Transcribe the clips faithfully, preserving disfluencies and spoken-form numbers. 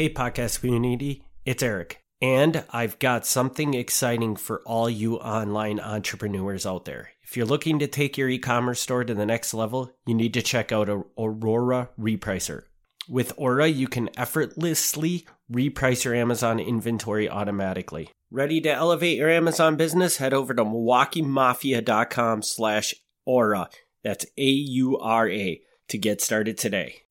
Hey, podcast community, it's Eric, and I've got something exciting for all you online entrepreneurs out there. If you're looking to take your e-commerce store to the next level, you need to check out Aurora Repricer. With Aura, you can effortlessly reprice your Amazon inventory automatically. Ready to elevate your Amazon business? Head over to milwaukee mafia dot com slash Aura. That's A U R A to get started today.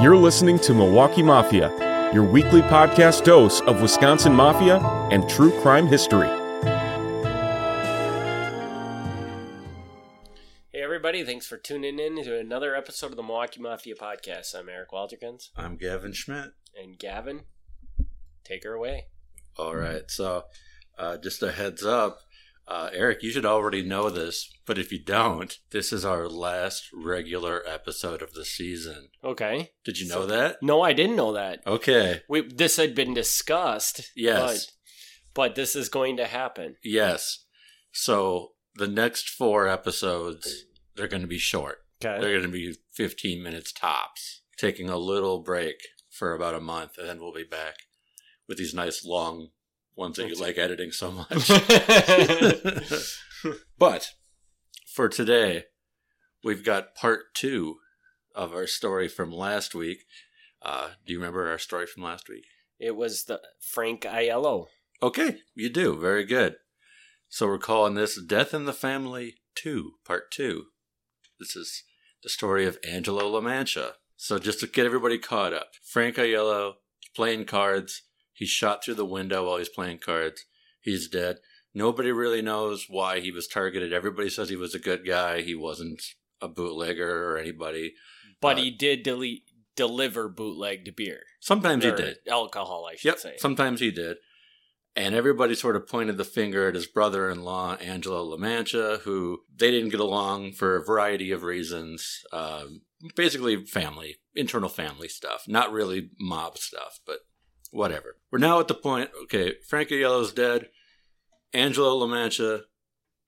You're listening to Milwaukee Mafia, your weekly podcast dose of Wisconsin Mafia and true crime history. Hey everybody, thanks for tuning in to another episode of the Milwaukee Mafia podcast. I'm Eric Walterkins. I'm Gavin Schmidt. And Gavin, take her away. All right, so uh, just a heads up, uh, Eric, you should already know this, but if you don't, this is our last regular episode of the season. Okay. Did you know so, that? No, I didn't know that. Okay. We, this had been discussed. Yes. But, but this is going to happen. Yes. So the next four episodes, they're going to be short. Okay. They're going to be fifteen minutes tops, taking a little break for about a month, and then we'll be back with these nice long ones that you like editing so much. But for today, we've got part two of our story from last week. Uh, do you remember our story from last week? It was the Frank Aiello. Okay, you do. Very good. So we're calling this Death in the Family two, part two. This is the story of Angelo La Mancha. So just to get everybody caught up, Frank Aiello, playing cards. He's shot through the window while he's playing cards. He's dead. Nobody really knows why he was targeted. Everybody says he was a good guy. He wasn't a bootlegger or anybody. But uh, he did dele- deliver bootlegged beer. Sometimes or he did. Alcohol, I should yep, say. Sometimes he did. And everybody sort of pointed the finger at his brother-in-law, Angelo La Mancha, who they didn't get along for a variety of reasons. Um, basically family, internal family stuff. Not really mob stuff, but whatever. We're now at the point, okay, Frank Aiello's dead. Angelo La Mancha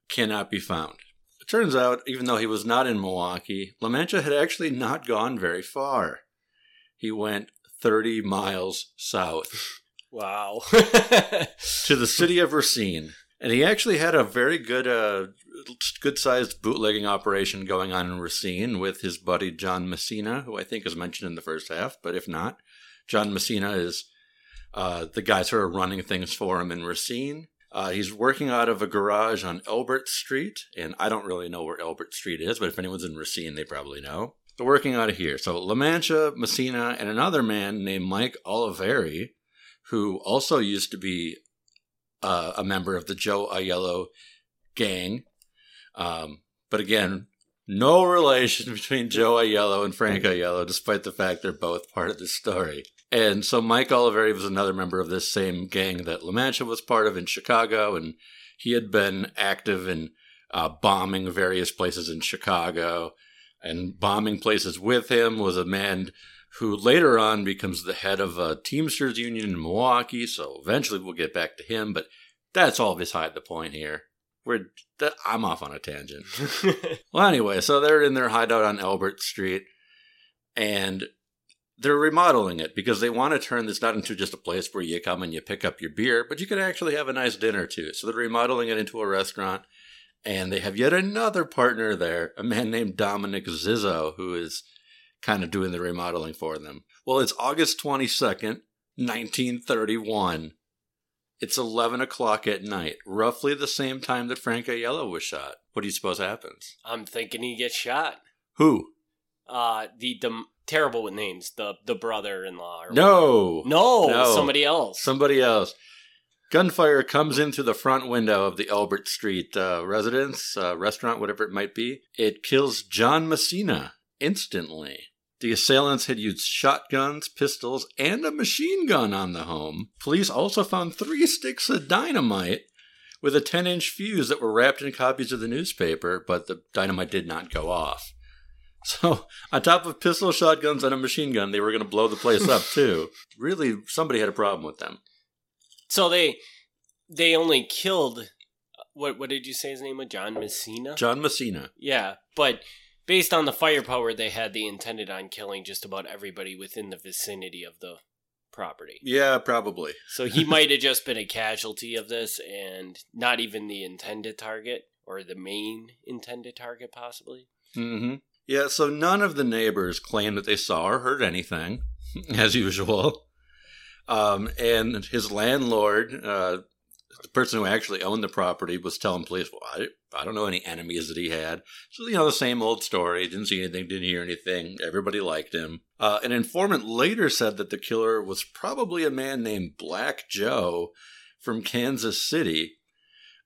cannot be found. It turns out, even though he was not in Milwaukee, La Mancha had actually not gone very far. He went thirty miles south. Wow. To the city of Racine. And he actually had a very good, uh, good-sized bootlegging operation going on in Racine with his buddy John Messina, who I think is mentioned in the first half, but if not, John Messina is uh, the guy sort of running things for him in Racine. Uh, he's working out of a garage on Elbert Street, and I don't really know where Elbert Street is, but if anyone's in Racine, they probably know. They're working out of here. So La Mancha, Messina, and another man named Mike Oliveri, who also used to be uh, a member of the Joe Aiello gang. Um, but again, no relation between Joe Aiello and Frank Aiello, despite the fact they're both part of this story. And so Mike Oliveri was another member of this same gang that La Mancha was part of in Chicago, and he had been active in uh, bombing various places in Chicago, and bombing places with him was a man who later on becomes the head of a Teamsters union in Milwaukee, so eventually we'll get back to him, but that's all beside the point here. We're th- I'm off on a tangent. Well, anyway, so they're in their hideout on Elbert Street, and they're remodeling it because they want to turn this not into just a place where you come and you pick up your beer, but you can actually have a nice dinner too. So they're remodeling it into a restaurant, and they have yet another partner there, a man named Dominic Zizzo, who is kind of doing the remodeling for them. Well, it's August twenty-second, nineteen thirty-one. It's eleven o'clock at night, roughly the same time that Frank Aiello was shot. What do you suppose happens? I'm thinking he gets shot. Who? Uh, the, the terrible with names, the the brother-in-law. Or no. no! No, somebody else. Somebody else. Gunfire comes in through the front window of the Elbert Street uh, residence, uh, restaurant, whatever it might be. It kills John Messina instantly. The assailants had used shotguns, pistols, and a machine gun on the home. Police also found three sticks of dynamite with a ten-inch fuse that were wrapped in copies of the newspaper, but the dynamite did not go off. So, on top of pistols, shotguns, and a machine gun, they were going to blow the place up, too. Really, somebody had a problem with them. So they they only killed, what, what did you say his name was? John Messina? John Messina. Yeah, but based on the firepower they had, they intended on killing just about everybody within the vicinity of the property. Yeah, probably. So he might have just been a casualty of this and not even the intended target or the main intended target, possibly. Mm-hmm. Yeah, so none of the neighbors claimed that they saw or heard anything, as usual. Um, and his landlord, uh, the person who actually owned the property, was telling police, well, I, I don't know any enemies that he had. So, you know, the same old story. Didn't see anything, didn't hear anything. Everybody liked him. Uh, an informant later said that the killer was probably a man named Black Joe from Kansas City.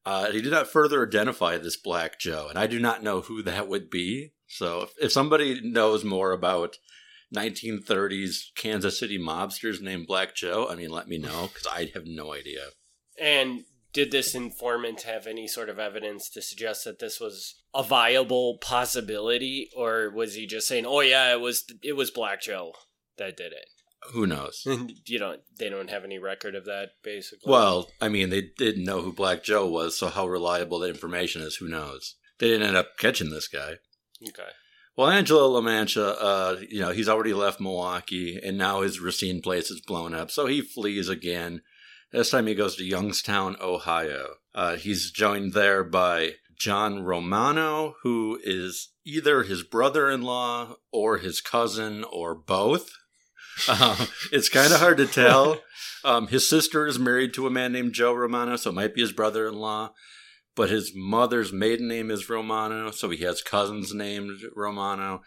Uh, he did not further identify this Black Joe, and I do not know who that would be. So if, if somebody knows more about nineteen thirties Kansas City mobsters named Black Joe, I mean, let me know, because I have no idea. And did this informant have any sort of evidence to suggest that this was a viable possibility, or was he just saying, oh yeah, it was it was Black Joe that did it? Who knows? You don't. They don't have any record of that, basically. Well, I mean, they didn't know who Black Joe was, so how reliable that information is, who knows? They didn't end up catching this guy. Okay. Well, Angelo La Mancha, uh, you know, he's already left Milwaukee, and now his Racine place is blown up, so he flees again. This time he goes to Youngstown, Ohio. Uh, he's joined there by John Romano, who is either his brother-in-law or his cousin or both. Um, it's kind of hard to tell. Um, his sister is married to a man named Joe Romano, so it might be his brother-in-law. But his mother's maiden name is Romano, so he has cousins named Romano.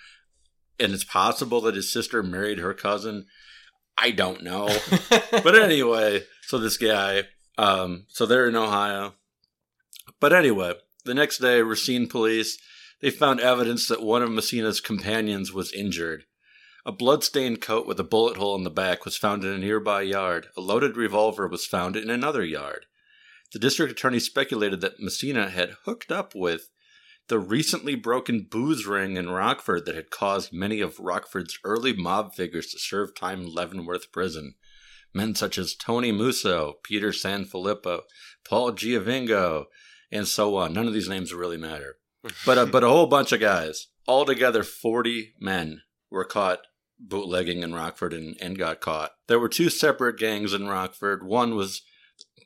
And it's possible that his sister married her cousin. I don't know. But anyway, so this guy, um, so they're in Ohio. But anyway, the next day, Racine police, they found evidence that one of Messina's companions was injured. A blood-stained coat with a bullet hole in the back was found in a nearby yard. A loaded revolver was found in another yard. The district attorney speculated that Messina had hooked up with the recently broken booze ring in Rockford that had caused many of Rockford's early mob figures to serve time in Leavenworth Prison. Men such as Tony Musso, Peter Sanfilippo, Paul Giovingo, and so on. None of these names really matter. But a, but a whole bunch of guys. Altogether, forty men were caught bootlegging in Rockford and, and got caught. There were two separate gangs in Rockford. One was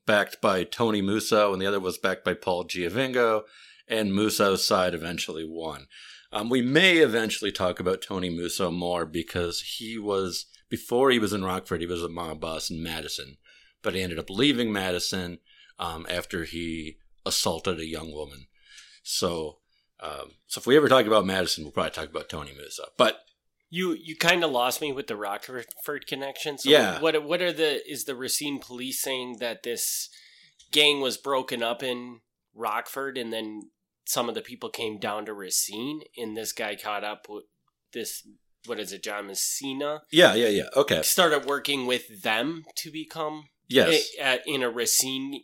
backed by Tony Musso, and the other was backed by Paul Giovingo, and Musso's side eventually won. Um, we may eventually talk about Tony Musso more, because he was, before he was in Rockford, he was a mob boss in Madison, but he ended up leaving Madison um, after he assaulted a young woman. So, um, so if we ever talk about Madison, we'll probably talk about Tony Musso. But You you kind of lost me with the Rockford connection. So yeah. What what are the is the Racine police saying that this gang was broken up in Rockford, and then some of the people came down to Racine, and this guy caught up with this? What is it, John Messina? Yeah, yeah, yeah. Okay. Started working with them to become yes a, a, in a Racine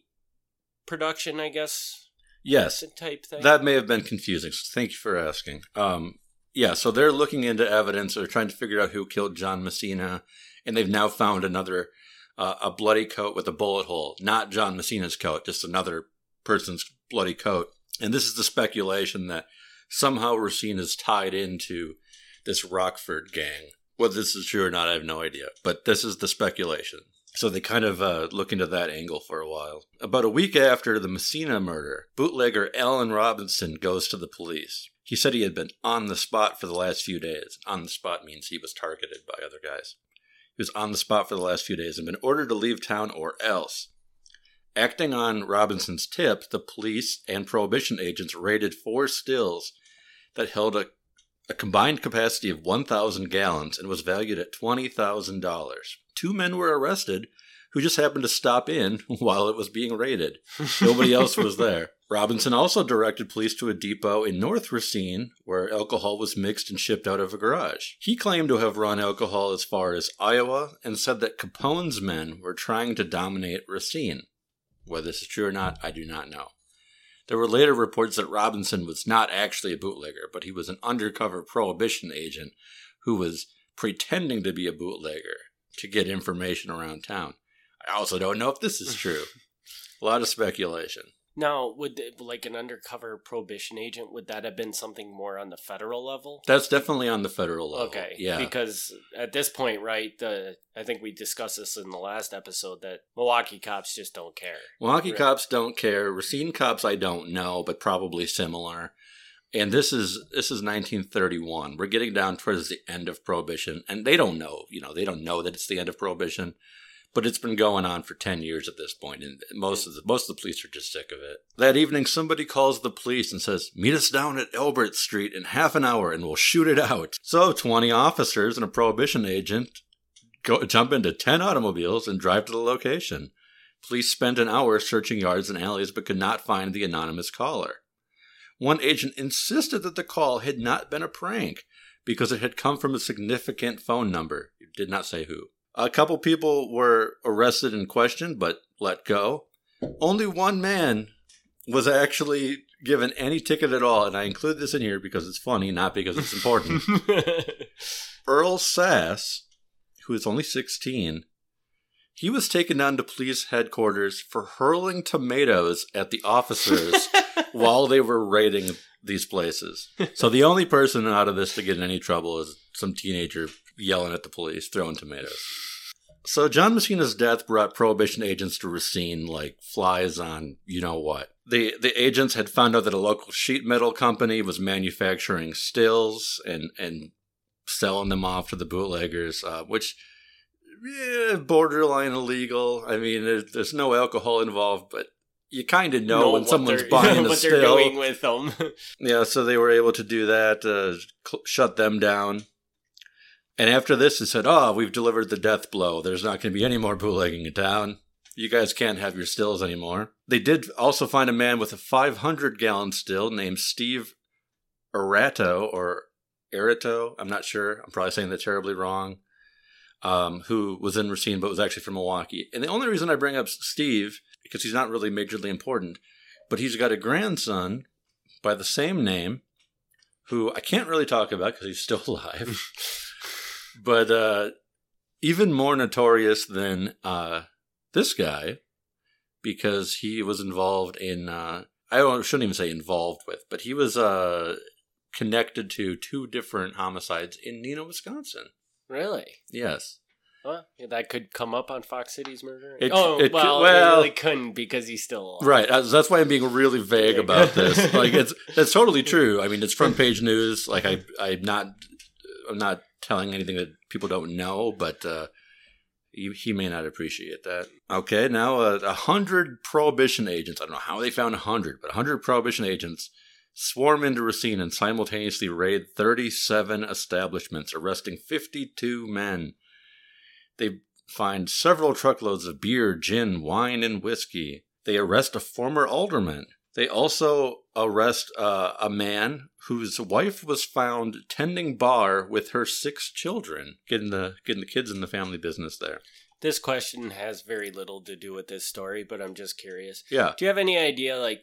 production, I guess. Yes, type thing. That may have been confusing. So thank you for asking. Um. Yeah, so they're looking into evidence. They're trying to figure out who killed John Messina, and they've now found another, uh, a bloody coat with a bullet hole. Not John Messina's coat, just another person's bloody coat. And this is the speculation that somehow Racine is tied into this Rockford gang. Whether this is true or not, I have no idea. But this is the speculation. So they kind of uh, look into that angle for a while. About a week after the Messina murder, bootlegger Alan Robinson goes to the police. He said he had been on the spot for the last few days. On the spot means he was targeted by other guys. He was on the spot for the last few days and been ordered to leave town or else. Acting on Robinson's tip, the police and prohibition agents raided four stills that held a, a combined capacity of one thousand gallons and was valued at twenty thousand dollars. Two men were arrested who just happened to stop in while it was being raided. Nobody else was there. Robinson also directed police to a depot in North Racine where alcohol was mixed and shipped out of a garage. He claimed to have run alcohol as far as Iowa and said that Capone's men were trying to dominate Racine. Whether this is true or not, I do not know. There were later reports that Robinson was not actually a bootlegger, but he was an undercover prohibition agent who was pretending to be a bootlegger to get information around town. I also don't know if this is true. A lot of speculation. Now, would they, like an undercover prohibition agent, would that have been something more on the federal level? That's definitely on the federal level. Okay, yeah. Because at this point, right, the, I think we discussed this in the last episode, that Milwaukee cops just don't care. Milwaukee right? cops don't care. Racine cops, I don't know, but probably similar. And this is this is nineteen thirty-one. We're getting down towards the end of Prohibition, and they don't know. You know, they don't know that it's the end of Prohibition. But it's been going on for ten years at this point, and most of the most of the police are just sick of it. That evening, somebody calls the police and says, meet us down at Elbert Street in half an hour and we'll shoot it out. So twenty officers and a prohibition agent go, jump into ten automobiles and drive to the location. Police spent an hour searching yards and alleys but could not find the anonymous caller. One agent insisted that the call had not been a prank because it had come from a significant phone number. It did not say who. A couple people were arrested and questioned, but let go. Only one man was actually given any ticket at all, and I include this in here because it's funny, not because it's important. Earl Sass, who is only sixteen, he was taken down to police headquarters for hurling tomatoes at the officers while they were raiding these places. So the only person out of this to get in any trouble is some teenager yelling at the police, throwing tomatoes. So John Messina's death brought prohibition agents to Racine like flies on you-know-what. The the agents had found out that a local sheet metal company was manufacturing stills and, and selling them off to the bootleggers, uh, which, yeah, borderline illegal. I mean, there's, there's no alcohol involved, but you kind of know, know when someone's buying the still. What they're doing with them. Yeah, so they were able to do that, uh, cl- shut them down. And after this, it said, oh, we've delivered the death blow. There's not going to be any more bootlegging in town. You guys can't have your stills anymore. They did also find a man with a five hundred gallon still named Steve Arato, or Arato, I'm not sure. I'm probably saying that terribly wrong, um, who was in Racine but was actually from Milwaukee. And the only reason I bring up Steve, because he's not really majorly important, but he's got a grandson by the same name who I can't really talk about because he's still alive. But uh, even more notorious than uh, this guy, because he was involved in, uh, I shouldn't even say involved with, but he was uh, connected to two different homicides in Neenah, Wisconsin. Really? Yes. Well, that could come up on Fox City's murder. It, oh, it, well, well, it really couldn't because he's still alive. Right. That's why I'm being really vague about this. Like, it's that's totally true. I mean, it's front page news. Like, I, I'm not, I'm not. telling anything that people don't know, but uh, he, he may not appreciate that. Okay, now a uh, hundred prohibition agents, I don't know how they found a hundred, but a hundred prohibition agents swarm into Racine and simultaneously raid thirty-seven establishments, arresting fifty-two men. They find several truckloads of beer, gin, wine, and whiskey. They arrest a former alderman. They also arrest uh, a man whose wife was found tending bar with her six children, getting the getting the kids in the family business there. This question has very little to do with this story, but I'm just curious. Yeah. Do you have any idea, like,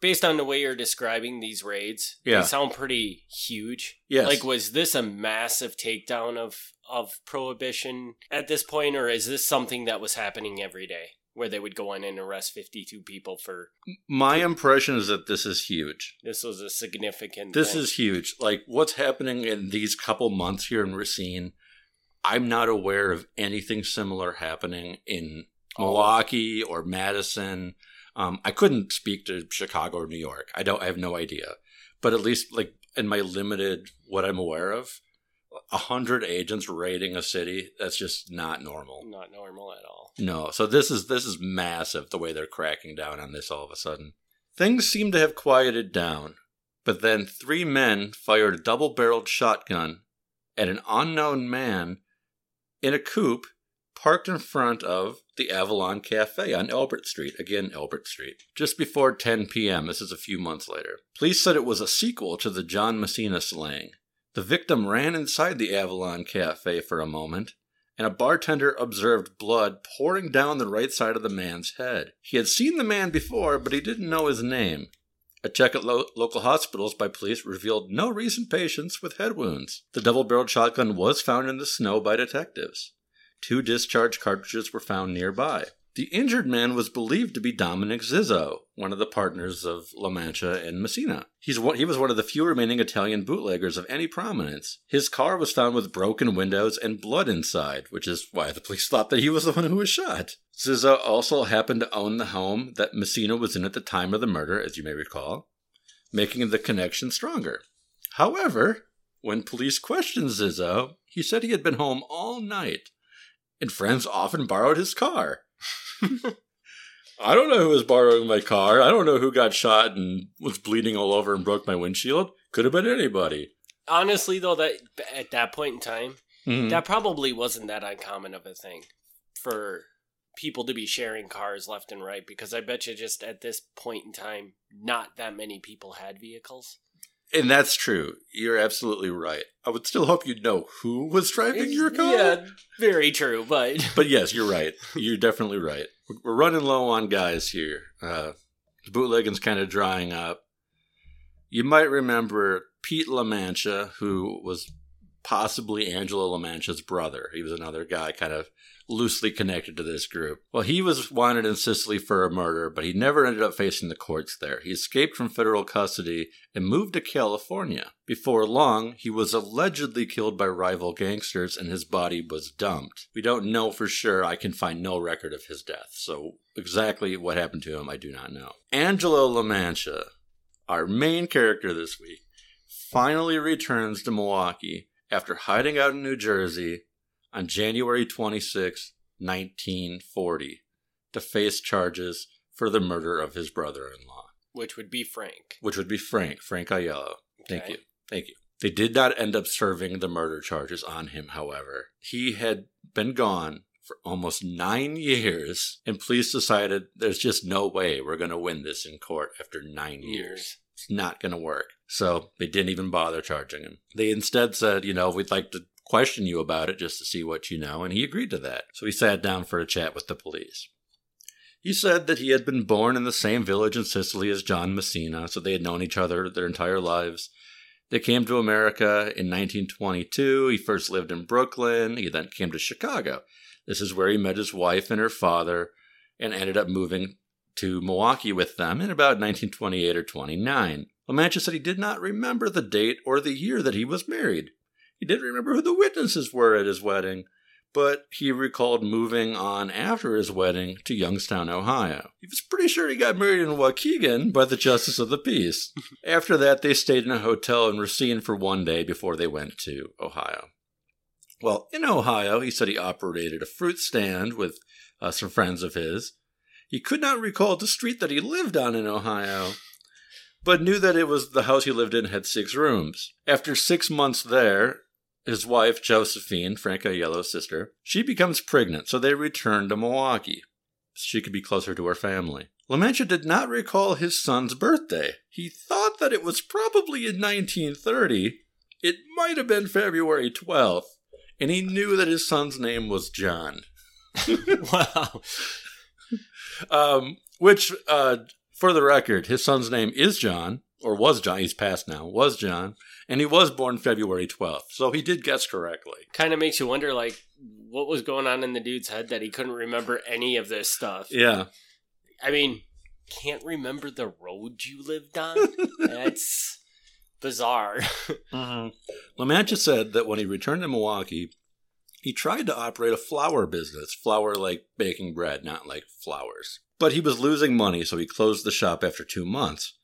based on the way you're describing these raids, yeah. they sound pretty huge. Yes. Like, was this a massive takedown of of Prohibition at this point, or is this something that was happening every day? Where they would go in and arrest fifty-two people for... My impression is that this is huge. This was a significant This thing. is huge. Like, what's happening in these couple months here in Racine, I'm not aware of anything similar happening in Milwaukee oh. or Madison. Um, I couldn't speak to Chicago or New York. I don't. I have no idea. But at least, like, in my limited, what I'm aware of, A hundred agents raiding a city—that's just not normal. Not normal at all. No. So this is this is massive. The way they're cracking down on this, all of a sudden, things seem to have quieted down. But then three men fired a double-barreled shotgun at an unknown man in a coupe parked in front of the Avalon Cafe on Elbert Street. Again, Elbert Street. Just before ten p.m. This is a few months later. Police said it was a sequel to the John Messina slaying. The victim ran inside the Avalon Cafe for a moment, and a bartender observed blood pouring down the right side of the man's head. He had seen the man before, but he didn't know his name. A check at lo- local hospitals by police revealed no recent patients with head wounds. The double-barreled shotgun was found in the snow by detectives. Two discharge cartridges were found nearby. The injured man was believed to be Dominic Zizzo, one of the partners of La Mancha and Messina. He's one, he was one of the few remaining Italian bootleggers of any prominence. His car was found with broken windows and blood inside, which is why the police thought that he was the one who was shot. Zizzo also happened to own the home that Messina was in at the time of the murder, as you may recall, making the connection stronger. However, when police questioned Zizzo, he said he had been home all night, and friends often borrowed his car. I don't know who was borrowing my car. I don't know who got shot and was bleeding all over and broke my windshield. Could have been anybody. Honestly, though, that at that point in time, mm-hmm. that probably wasn't that uncommon of a thing for people to be sharing cars left and right, because I bet you just at this point in time, not that many people had vehicles. And that's true. You're absolutely right. I would still hope you'd know who was driving your car. Yeah, very true, but... But yes, you're right. You're definitely right. We're running low on guys here. Uh, the bootlegging's kind of drying up. You might remember Pete LaMantia, who was possibly Angelo La Mancha's brother. He was another guy kind of loosely connected to this group. Well, he was wanted in Sicily for a murder, but he never ended up facing the courts there. He escaped from federal custody and moved to California. Before long, he was allegedly killed by rival gangsters and his body was dumped. We don't know for sure. I can find no record of his death. So exactly what happened to him, I do not know. Angelo La Mancha, our main character this week, finally returns to Milwaukee after hiding out in New Jersey on January twenty-sixth, nineteen forty, to face charges for the murder of his brother-in-law. Which would be Frank. Which would be Frank, Frank Aiello. Okay. Thank you. Thank you. They did not end up serving the murder charges on him, however. He had been gone for almost nine years, and police decided there's just no way we're going to win this in court after nine years. years. It's not going to work. So they didn't even bother charging him. They instead said, you know, we'd like to question you about it just to see what you know, and he agreed to that. So he sat down for a chat with the police. He said that he had been born in the same village in Sicily as John Messina, so they had known each other their entire lives. They came to America in nineteen twenty-two. He first lived in Brooklyn. He then came to Chicago. This is where he met his wife and her father and ended up moving to Milwaukee with them in about nineteen twenty-eight or twenty-nine. La Mancha said he did not remember the date or the year that he was married. He didn't remember who the witnesses were at his wedding, but he recalled moving on after his wedding to Youngstown, Ohio. He was pretty sure he got married in Waukegan by the Justice of the Peace. After that, they stayed in a hotel in Racine for one day before they went to Ohio. Well, in Ohio, he said he operated a fruit stand with uh, some friends of his. He could not recall the street that he lived on in Ohio, but knew that it was the house he lived in had six rooms. After six months there, his wife, Josephine, Frank Aiello's sister, she becomes pregnant, so they return to Milwaukee. She could be closer to her family. La Mancha did not recall his son's birthday. He thought that it was probably in nineteen thirty. It might have been February twelfth, and he knew that his son's name was John. Wow. Um, which, uh, for the record, his son's name is John, or was John, he's passed now, was John, and he was born February twelfth, so he did guess correctly. Kind of makes you wonder, like, what was going on in the dude's head that he couldn't remember any of this stuff. Yeah. I mean, can't remember the road you lived on? That's bizarre. uh-huh. La Mancha said that when he returned to Milwaukee, he tried to operate a flour business, flour like baking bread, not like flowers. But he was losing money, so he closed the shop after two months.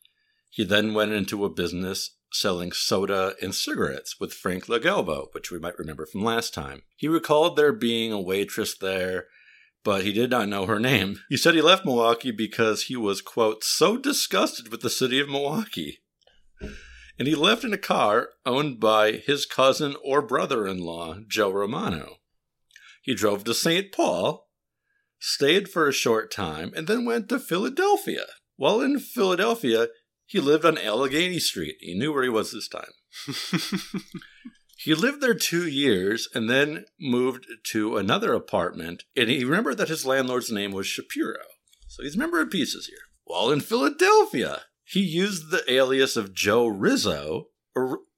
He then went into a business selling soda and cigarettes with Frank LaGalbo, which we might remember from last time. He recalled there being a waitress there, but he did not know her name. He said he left Milwaukee because he was, quote, so disgusted with the city of Milwaukee. And he left in a car owned by his cousin or brother-in-law, Joe Romano. He drove to Saint Paul, stayed for a short time, and then went to Philadelphia. While in Philadelphia, he lived on Allegheny Street. He knew where he was this time. He lived there two years and then moved to another apartment, and he remembered that his landlord's name was Shapiro. So he's remembering pieces here. While in Philadelphia, he used the alias of Joe Rizzo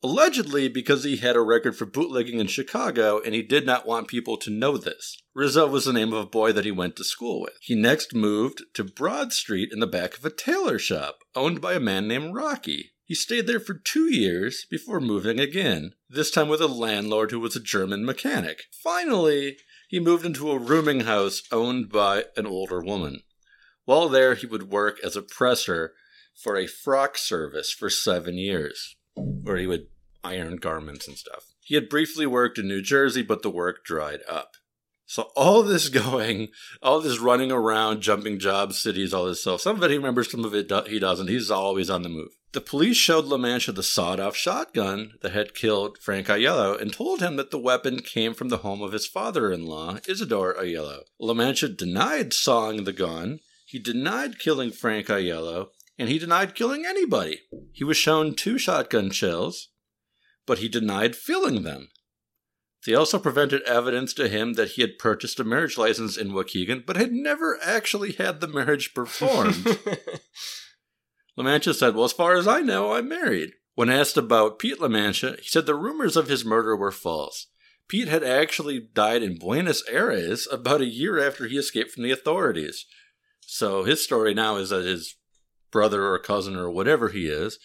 allegedly because he had a record for bootlegging in Chicago and he did not want people to know this. Rizzo was the name of a boy that he went to school with. He next moved to Broad Street in the back of a tailor shop owned by a man named Rocky. He stayed there for two years before moving again, this time with a landlord who was a German mechanic. Finally, he moved into a rooming house owned by an older woman. While there, he would work as a presser for a frock service for seven years, where he would iron garments and stuff. He had briefly worked in New Jersey, but the work dried up. So all this going, all this running around, jumping jobs, cities, all this stuff. Some of it he remembers, some of it he doesn't. He's always on the move. The police showed La Mancha the sawed-off shotgun that had killed Frank Aiello and told him that the weapon came from the home of his father-in-law, Isidore Aiello. La Mancha denied sawing the gun. He denied killing Frank Aiello, and he denied killing anybody. He was shown two shotgun shells, but he denied filling them. They also presented evidence to him that he had purchased a marriage license in Waukegan, but had never actually had the marriage performed. La Mancha said, well, as far as I know, I'm married. When asked about Pete La Mancha, he said the rumors of his murder were false. Pete had actually died in Buenos Aires about a year after he escaped from the authorities. So his story now is that his brother or cousin or whatever he is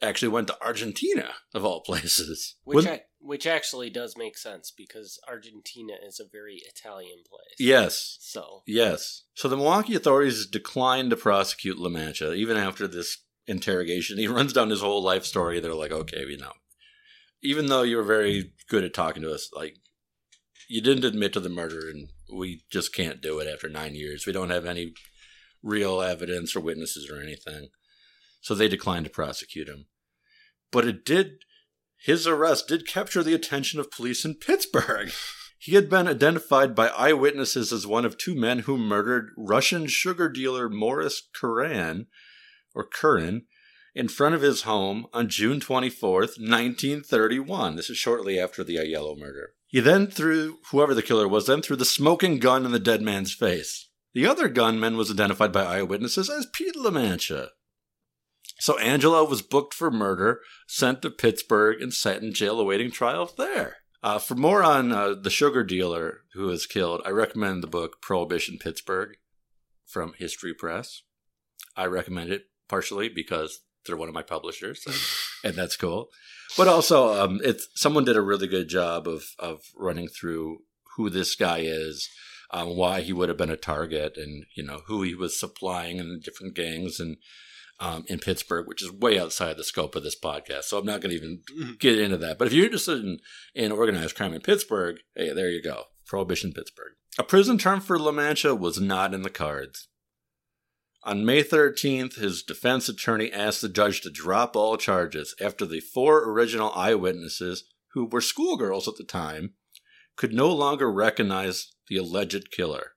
actually went to Argentina, of all places. Which I... Which actually does make sense, because Argentina is a very Italian place. Yes. So. Yes. So the Milwaukee authorities declined to prosecute La Mancha. Even after this interrogation, he runs down his whole life story. They're like, okay, you know, even though you were very good at talking to us, like, you didn't admit to the murder, and we just can't do it after nine years. We don't have any real evidence or witnesses or anything. So they declined to prosecute him. But it did... His arrest did capture the attention of police in Pittsburgh. He had been identified by eyewitnesses as one of two men who murdered Russian sugar dealer Morris Curran, or Curran, in front of his home on June twenty-fourth, nineteen thirty-one. This is shortly after the Aiello murder. He then threw, whoever the killer was, then threw the smoking gun in the dead man's face. The other gunman was identified by eyewitnesses as Pete LaMantia. So Angelo was booked for murder, sent to Pittsburgh, and sat in jail awaiting trial there. Uh, for more on uh, the sugar dealer who was killed, I recommend the book Prohibition Pittsburgh from History Press. I recommend it partially because they're one of my publishers, so, and that's cool. But also, um, it's someone did a really good job of, of running through who this guy is, um, why he would have been a target, and you know who he was supplying in different gangs and Um, in Pittsburgh, which is way outside the scope of this podcast. So I'm not going to even get into that. But if you're interested in, in organized crime in Pittsburgh, hey, there you go. Prohibition Pittsburgh. A prison term for La Mancha was not in the cards. On May thirteenth, his defense attorney asked the judge to drop all charges after the four original eyewitnesses, who were schoolgirls at the time, could no longer recognize the alleged killer.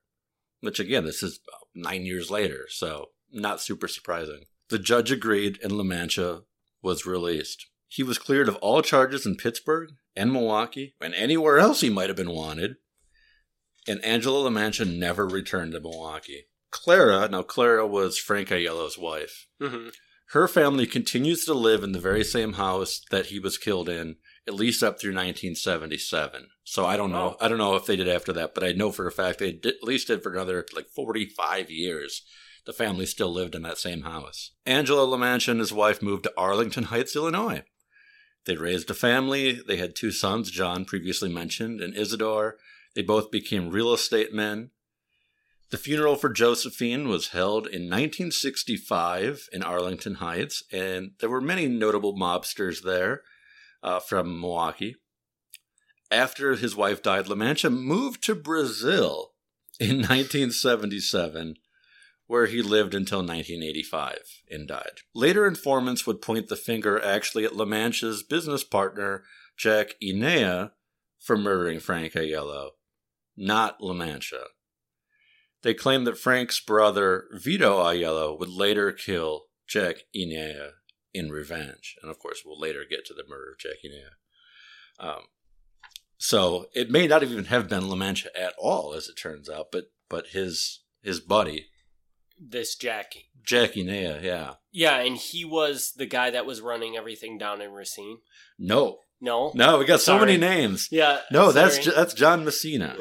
Which, again, this is about nine years later, so not super surprising. The judge agreed, and La Mancha was released. He was cleared of all charges in Pittsburgh and Milwaukee and anywhere else he might have been wanted, and Angelo La Mancha never returned to Milwaukee. Clara, now Clara was Frank Aiello's wife. Mm-hmm. Her family continues to live in the very same house that he was killed in, at least up through nineteen seventy-seven. So I don't know. I don't know if they did after that, but I know for a fact they did, at least did for another like forty-five years. The family still lived in that same house. Angelo La Mancha and his wife moved to Arlington Heights, Illinois. They raised a family. They had two sons, John previously mentioned, and Isidore. They both became real estate men. The funeral for Josephine was held in nineteen sixty-five in Arlington Heights, and there were many notable mobsters there uh, from Milwaukee. After his wife died, La Mancha moved to Brazil in nineteen seventy-seven, where he lived until nineteen eighty-five and died. Later informants would point the finger actually at La Mancha's business partner, Jack Ineo, for murdering Frank Aiello, not La Mancha. They claimed that Frank's brother, Vito Aiello, would later kill Jack Ineo in revenge. And of course, we'll later get to the murder of Jack Ineo. Um, so it may not even have been La Mancha at all, as it turns out, but, but his, his buddy... This Jackie. Jack Ineo, yeah. Yeah, and he was the guy that was running everything down in Racine? No. No? No, we got sorry. so many names. Yeah. No, that's that's John Messina.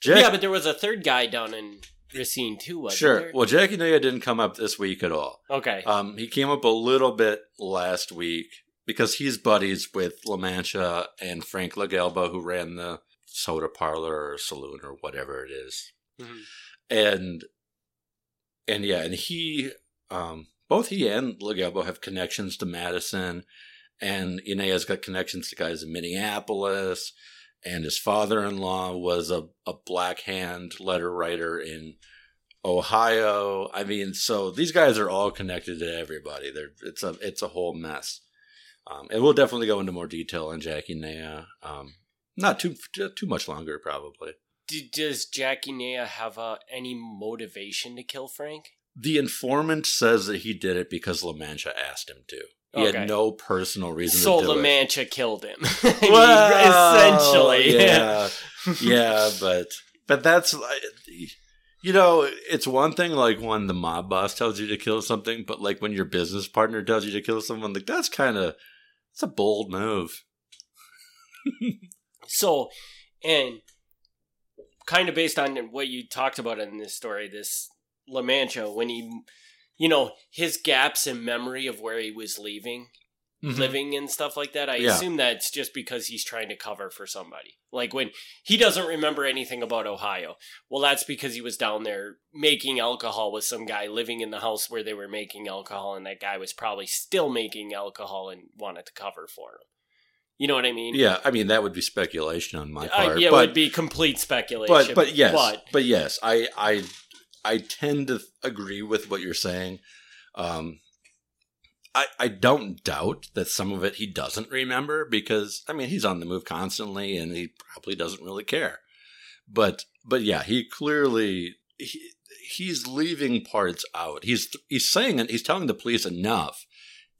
Jack- yeah, but there was a third guy down in Racine too, wasn't sure. there? Well, Jack Ineo didn't come up this week at all. Okay. Um, he came up a little bit last week because he's buddies with La Mancha and Frank LaGalbo, who ran the soda parlor or saloon or whatever it is. Mm-hmm. And... And yeah, and he, um, both he and LaGalbo have connections to Madison, and Inea's got connections to guys in Minneapolis, and his father-in-law was a, a black hand letter writer in Ohio. I mean, so these guys are all connected to everybody. They're, it's a it's a whole mess. Um, and we'll definitely go into more detail on Jack Ineo. Um, not too too much longer, probably. Does Jack Ineo have uh, any motivation to kill Frank? The informant says that he did it because La Mancha asked him to. He okay. had no personal reason so to do it. So La Mancha killed him. Well, essentially. Yeah, yeah, but but that's, like, you know, it's one thing, like, when the mob boss tells you to kill something, but, like, when your business partner tells you to kill someone, like, that's kind of, it's a bold move. So, and... kind of based on what you talked about in this story, this La Mancha, when he, you know, his gaps in memory of where he was leaving, mm-hmm. living and stuff like that, I yeah. assume that's just because he's trying to cover for somebody. Like when he doesn't remember anything about Ohio, well, that's because he was down there making alcohol with some guy living in the house where they were making alcohol, and that guy was probably still making alcohol and wanted to cover for him. You know what I mean? Yeah, I mean, that would be speculation on my part. Uh, yeah, but, it would be complete speculation. But, but yes, but, but yes, I, I I tend to agree with what you're saying. Um, I, I don't doubt that some of it he doesn't remember because, I mean, he's on the move constantly and he probably doesn't really care. But but yeah, he clearly, he, he's leaving parts out. He's, he's saying, he's telling the police enough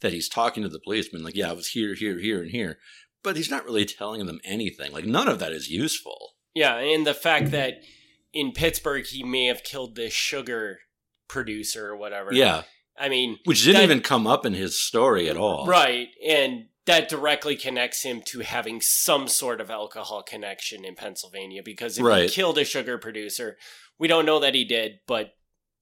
that he's talking to the policeman, like, yeah, I was here, here, here, and here. But he's not really telling them anything. Like, none of that is useful. Yeah, and the fact that in Pittsburgh he may have killed this sugar producer or whatever. Yeah. I mean... Which didn't that, even come up in his story at all. Right, and that directly connects him to having some sort of alcohol connection in Pennsylvania, because if right. he killed a sugar producer, we don't know that he did, but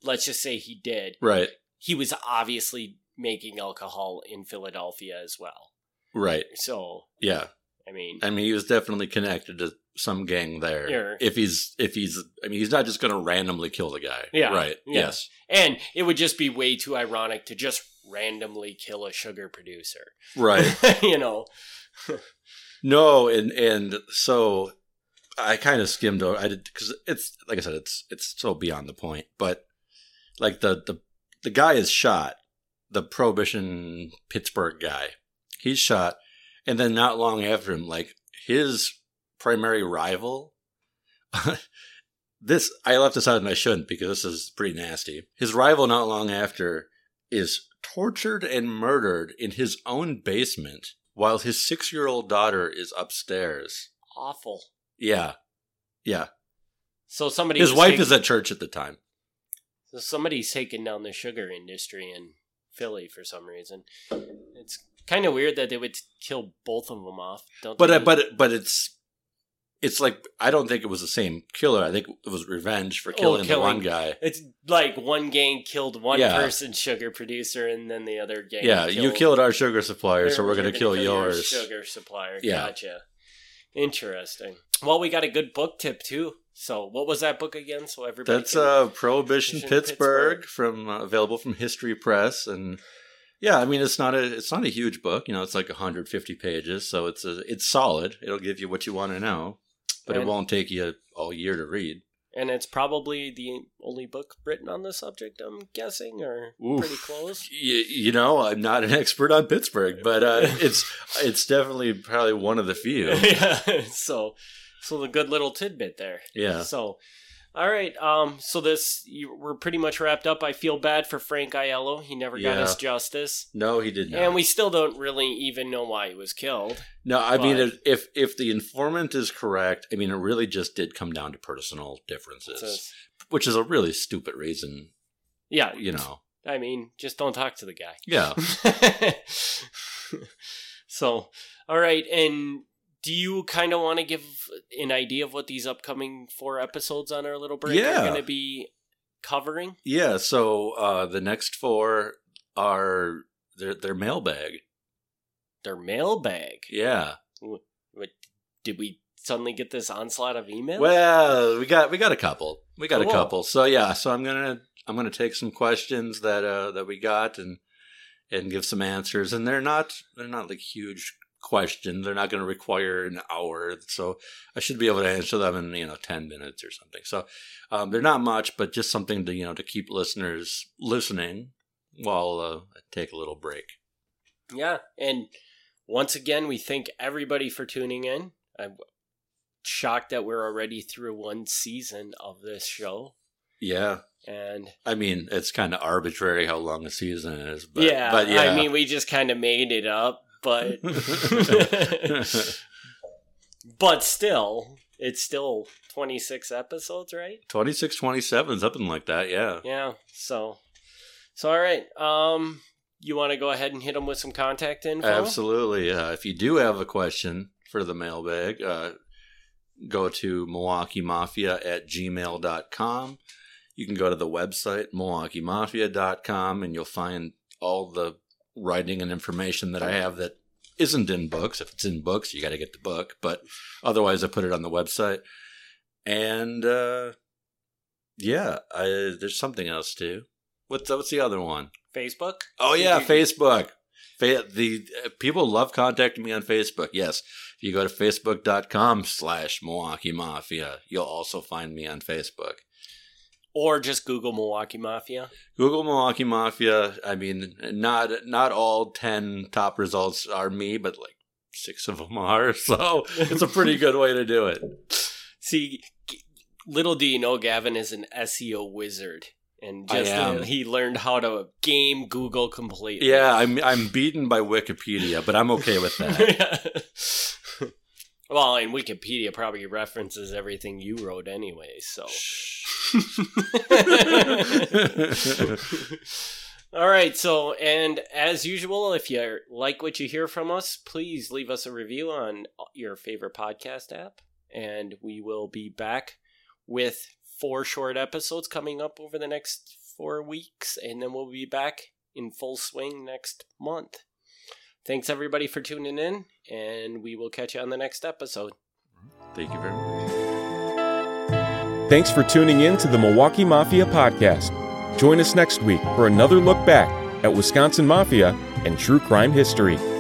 let's just say he did. Right. He was obviously making alcohol in Philadelphia as well. Right. So yeah, I mean, I mean, he was definitely connected to some gang there. Yeah. If he's, if he's, I mean, he's not just going to randomly kill the guy. Yeah. Right. Yeah. Yes. And it would just be way too ironic to just randomly kill a sugar producer. Right. You know. No, and and so I kind of skimmed over. I did because it's like I said, it's it's so beyond the point. But like the the the guy is shot. The Prohibition Pittsburgh guy, he's shot, and then not long after him, like his primary rival. This I left this out, and I shouldn't because this is pretty nasty. His rival, not long after, is tortured and murdered in his own basement while his six-year-old daughter is upstairs. Awful. Yeah, yeah. So somebody, his wife taking, is at church at the time. So somebody's taking down the sugar industry and. Philly for some reason. It's kind of weird that they would kill both of them off. Don't but uh, but but it's it's like I don't think it was the same killer. I think it was revenge for killing, oh, killing. the one guy. It's like one gang killed one yeah. person, sugar producer, and then the other gang. Yeah, killed, you killed our sugar supplier, so we're going to kill, kill yours. Your sugar supplier. Yeah. Gotcha. Interesting. Well, we got a good book tip too. So, what was that book again? So everybody. That's uh, Prohibition, Prohibition Pittsburgh, Pittsburgh. from uh, available from History Press, and yeah, I mean it's not a it's not a huge book, you know. It's like one hundred fifty pages, so it's a, it's solid. It'll give you what you want to know, but and, it won't take you all year to read. And it's probably the only book written on the subject, I'm guessing, or Oof. pretty close. You, you know, I'm not an expert on Pittsburgh, but uh, it's it's definitely probably one of the few. Yeah, so. So the good little tidbit there. Yeah. So, all right. Um. So this, you, we're pretty much wrapped up. I feel bad for Frank Aiello. He never yeah. got us justice. No, he did not. And we still don't really even know why he was killed. No, I but... mean, if if the informant is correct, I mean, it really just did come down to personal differences, is... which is a really stupid reason Yeah. You know. I mean, just don't talk to the guy. Yeah. So, all right. And do you kind of want to give an idea of what these upcoming four episodes on our little break yeah. are going to be covering? Yeah. So uh, the next four are their their mailbag. Their mailbag. Yeah. What, what, did we suddenly get this onslaught of emails? Well, we got we got a couple. We got cool. a couple. So yeah. So I'm gonna I'm gonna take some questions that uh, that we got and and give some answers. And they're not they're not like huge questions. They're not going to require an hour. So I should be able to answer them in you know ten minutes or something. So um, they're not much, but just something to you know to keep listeners listening while uh, I take a little break. Yeah, and once again, we thank everybody for tuning in. I'm shocked that we're already through one season of this show. Yeah. And I mean, it's kind of arbitrary how long a season is. But, yeah, but yeah, I mean, we just kind of made it up, but but still, it's still twenty-six episodes, right? twenty-six, twenty-seven, something like that. Yeah. Yeah. So, so all right. Um, you want to go ahead and hit them with some contact info? Absolutely. Uh, if you do have a question for the mailbag, uh, go to Milwaukee Mafia at gmail dot com. You can go to the website, Milwaukee Mafia dot com, and you'll find all the writing and information that I have that isn't in books. If it's in books, you got to get the book. But otherwise, I put it on the website. And, uh, yeah, I, there's something else, too. What's, what's the other one? Facebook? Oh, yeah, Facebook. Fa- the uh, people love contacting me on Facebook. Yes. If you go to Facebook dot com slash Milwaukee Mafia, you'll also find me on Facebook. Or just Google Milwaukee Mafia. Google Milwaukee Mafia. I mean, not not all ten top results are me, but like six of them are. So it's a pretty good way to do it. See, little do you know, Gavin is an S E O wizard. And just uh, he learned how to game Google completely. Yeah, I'm I'm beaten by Wikipedia, but I'm okay with that. Yeah. Well, and Wikipedia probably references everything you wrote anyway, so. All right, so, and as usual, if you like what you hear from us, please leave us a review on your favorite podcast app. And we will be back with four short episodes coming up over the next four weeks, and then we'll be back in full swing next month. Thanks, everybody, for tuning in, and we will catch you on the next episode. Thank you very much. Thanks for tuning in to the Milwaukee Mafia Podcast. Join us next week for another look back at Wisconsin Mafia and true crime history.